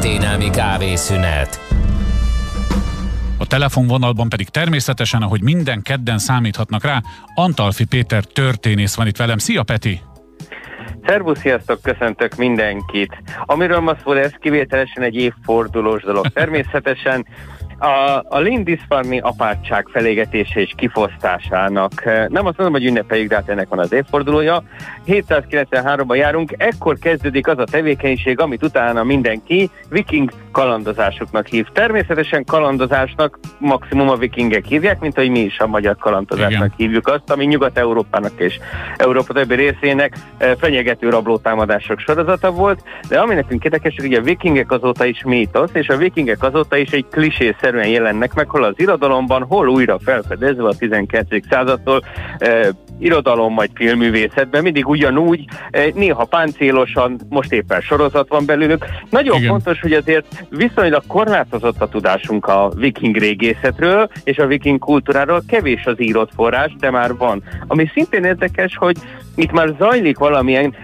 történelmi kávészünet. A telefonvonalban pedig természetesen, ahogy minden kedden számíthatnak rá, Antalffy Péter történész van itt velem. Szia, Peti! Szervusz, sziasztok, köszöntök mindenkit! Amiről ma szól, ez kivételesen egy évfordulós dolog. Természetesen a Lindisfarne apátság felégetése és kifosztásának. Nem azt mondom, hogy ünnepeljük, de hát ennek van az évfordulója. 793-ban járunk, ekkor kezdődik az a tevékenység, amit utána mindenki viking kalandozásoknak hív. Természetesen kalandozásnak maximum a vikingek hívják, mint ahogy mi is a magyar kalandozásnak hívjuk azt, ami Nyugat-Európának és Európa többi részének fenyegető rablótámadások sorozata volt, de ami nekünk érdekes, hogy a vikingek azóta is mítosz, és a vikingek azóta is egy klisészerűen jelennek meg, hol az irodalomban, hol újra felfedezve a 12. századtól irodalom vagy filmművészetben, mindig ugyanúgy, néha páncélosan, most éppen sorozat van belőlük. Nagyon fontos, hogy azért viszonylag korlátozott a tudásunk a viking régészetről és a viking kultúráról, kevés az írott forrás, de már van. Ami szintén érdekes, hogy itt már zajlik valamilyen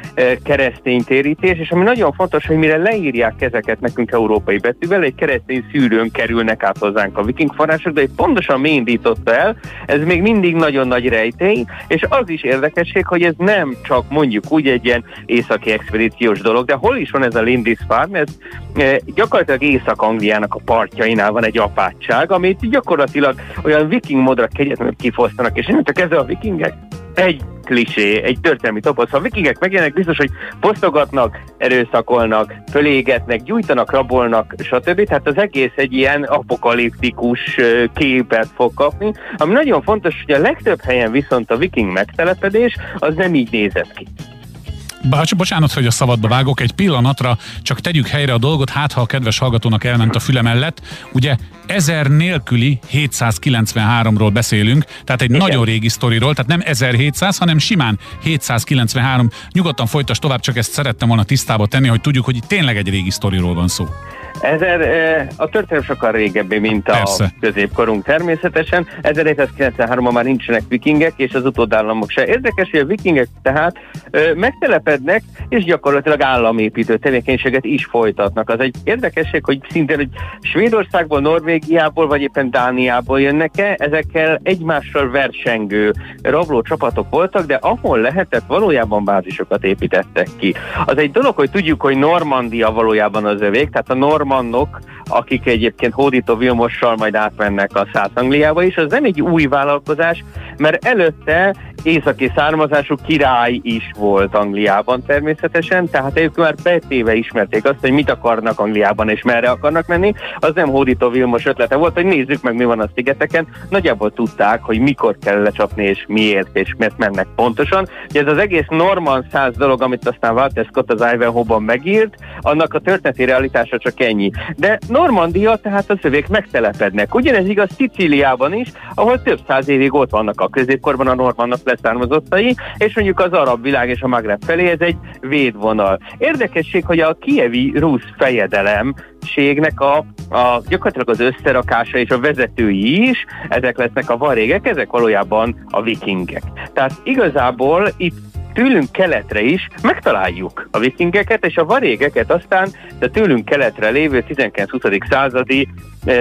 keresztény térítés, és ami nagyon fontos, hogy mire leírják ezeket nekünk európai betűvel, egy keresztény szűrőn kerülnek át hozzánk a viking források, de pontosan mi indította el, ez még mindig nagyon nagy rejtély, és az is érdekesség, hogy ez nem csak mondjuk úgy egy ilyen északi expedíciós dolog, de hol is van ez a Lindisfarne, ez gyakorlatilag Észak-Angliának a partjainál van egy apátság, amit gyakorlatilag olyan viking módra kegyetlenül kifosztanak, és ennek kezdve a vikingek egy klisé, egy történelmi toposz. A vikingek megjelennek, biztos, hogy fosztogatnak, erőszakolnak, fölégetnek, gyújtanak, rabolnak, stb. Tehát az egész egy ilyen apokaliptikus képet fog kapni. Ami nagyon fontos, hogy a legtöbb helyen viszont a viking megtelepedés az nem így nézett ki. Bocsánat, hogy a szabadba vágok, egy pillanatra csak tegyük helyre a dolgot, hát ha a kedves hallgatónak elment a füle mellett, ugye 1000 nélküli 793-ról beszélünk, tehát egy nagyon régi sztoriról, tehát nem 1700, hanem simán 793. Nyugodtan folytas tovább, csak ezt szerettem volna tisztába tenni, hogy tudjuk, hogy itt tényleg egy régi sztoriról van szó. A történet sokkal régebbi, mint a középkorunk természetesen. 1793-ban már nincsenek vikingek, és az utódállamok se. Érdekes, hogy a vikingek tehát megtelepednek, és gyakorlatilag államépítő tevékenységet is folytatnak. Az egy érdekesség, hogy szintén, hogy Svédországból, Norvégiából, vagy éppen Dániából jönnek-e, ezekkel egymással versengő rabló csapatok voltak, de ahol lehetett, valójában bázisokat építettek ki. Az egy dolog, hogy tudjuk, hogy Normandia valójában az övék, tehát a normannok, akik egyébként Hódító Vilmossal majd átmennek a Szász-Angliába is, az nem egy új vállalkozás, mert előtte északi származású király is volt Angliában természetesen, tehát ők már betéve ismerték azt, hogy mit akarnak Angliában és merre akarnak menni. Az nem Hódító Vilmos ötlete volt, hogy nézzük meg, mi van a szigeteken. Nagyjából tudták, hogy mikor kell lecsapni és miért, és miért mennek pontosan. Ez az egész normann száz dolog, amit aztán Walter Scott az Ivanhoe-ban megírt, annak a történeti realitása csak ennyi. De Normandia, tehát a szövék megtelepednek. Ugyanez igaz Szicíliában is, ahol több száz évig ott vannak a középkorban a normannok leszármazottai, és mondjuk az arab világ és a Magreb felé ez egy védvonal. Érdekesség, hogy a kievi rusz fejedelemségnek a gyakorlatilag az összerakása és a vezetői is, ezek lesznek a varégek, ezek valójában a vikingek. Tehát igazából itt tőlünk keletre is megtaláljuk a vikingeket és a varégeket aztán, de tőlünk keletre lévő 19-20. századi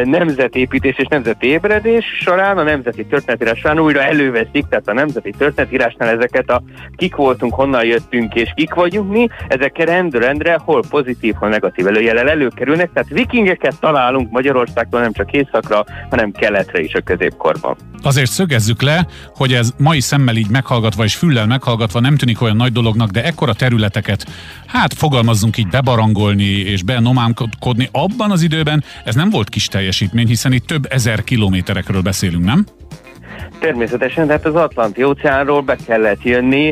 nemzetépítés és nemzeti ébredés során a nemzeti történetírás során újra előveszik, tehát a nemzeti történetírásnál ezeket a kik voltunk, honnan jöttünk és kik vagyunk mi, ezek rendőrendre hol pozitív, hol negatív előjellel előkerülnek, tehát vikingeket találunk Magyarországtól nem csak északra, hanem keletre is a középkorban. Azért szögezzük le, hogy ez mai szemmel így meghallgatva és füllel meghallgatva nem tűnik olyan nagy dolognak, de ekkora területeket, hát fogalmazzunk így, bebarangolni és benománkodni abban az időben, ez nem volt kis teljesítmény, hiszen itt több ezer kilométerekről beszélünk, nem? Természetesen, tehát az Atlanti-óceánról be kellett jönni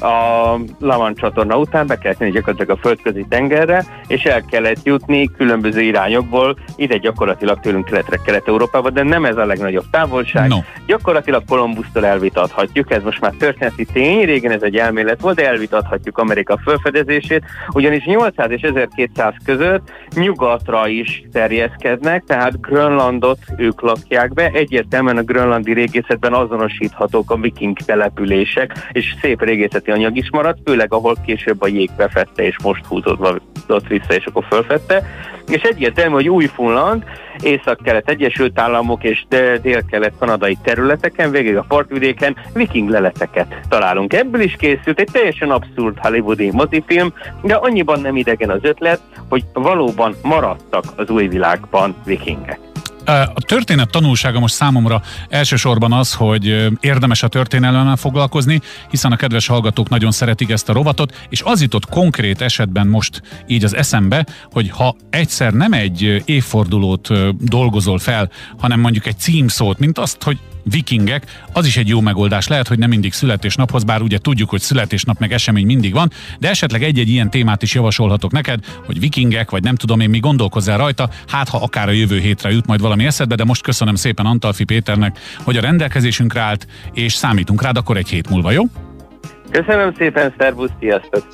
a La Manche csatorna után, be kellett jönni gyakorlatilag a Földközi-tengerre, és el kellett jutni különböző irányokból, ide gyakorlatilag tőlünk keletre, Kelet-Európába, de nem ez a legnagyobb távolság. No. Gyakorlatilag Kolumbusztól elvitathatjuk, ez most már történeti tény, régen ez egy elmélet volt, de elvitathatjuk Amerika felfedezését, ugyanis 800 és 1200 között nyugatra is terjeszkednek, tehát Grönlandot ők lakják be, egyértelműen a grönlandi régészetben azonosíthatók a viking települések, és szép régészeti anyag is maradt, főleg ahol később a jég befette, és most húzódott vissza, és akkor fölfette. És egyértelmű, hogy Új-Fundland, Észak-Kelet Egyesült Államok és Dél-Kelet kanadai területeken, végig a partvidéken viking leleteket találunk. Ebből is készült egy teljesen abszurd hollywoodi mozifilm, de annyiban nem idegen az ötlet, hogy valóban maradtak az új világban vikingek. A történet tanulsága most számomra elsősorban az, hogy érdemes a történelemmel foglalkozni, hiszen a kedves hallgatók nagyon szeretik ezt a rovatot, és az jutott konkrét esetben most így az eszembe, hogy ha egyszer nem egy évfordulót dolgozol fel, hanem mondjuk egy címszót, mint azt, hogy vikingek, az is egy jó megoldás lehet, hogy nem mindig születésnaphoz, bár ugye tudjuk, hogy születésnap meg esemény mindig van, de esetleg egy-egy ilyen témát is javasolhatok neked, hogy vikingek, vagy nem tudom én, mi gondolkozzál rajta, hát ha akár a jövő hétre jut majd valami eszedbe, de most köszönöm szépen Antalffy Péternek, hogy a rendelkezésünkre állt, és számítunk rád akkor egy hét múlva, jó? Köszönöm szépen, szervusz, sziasztok!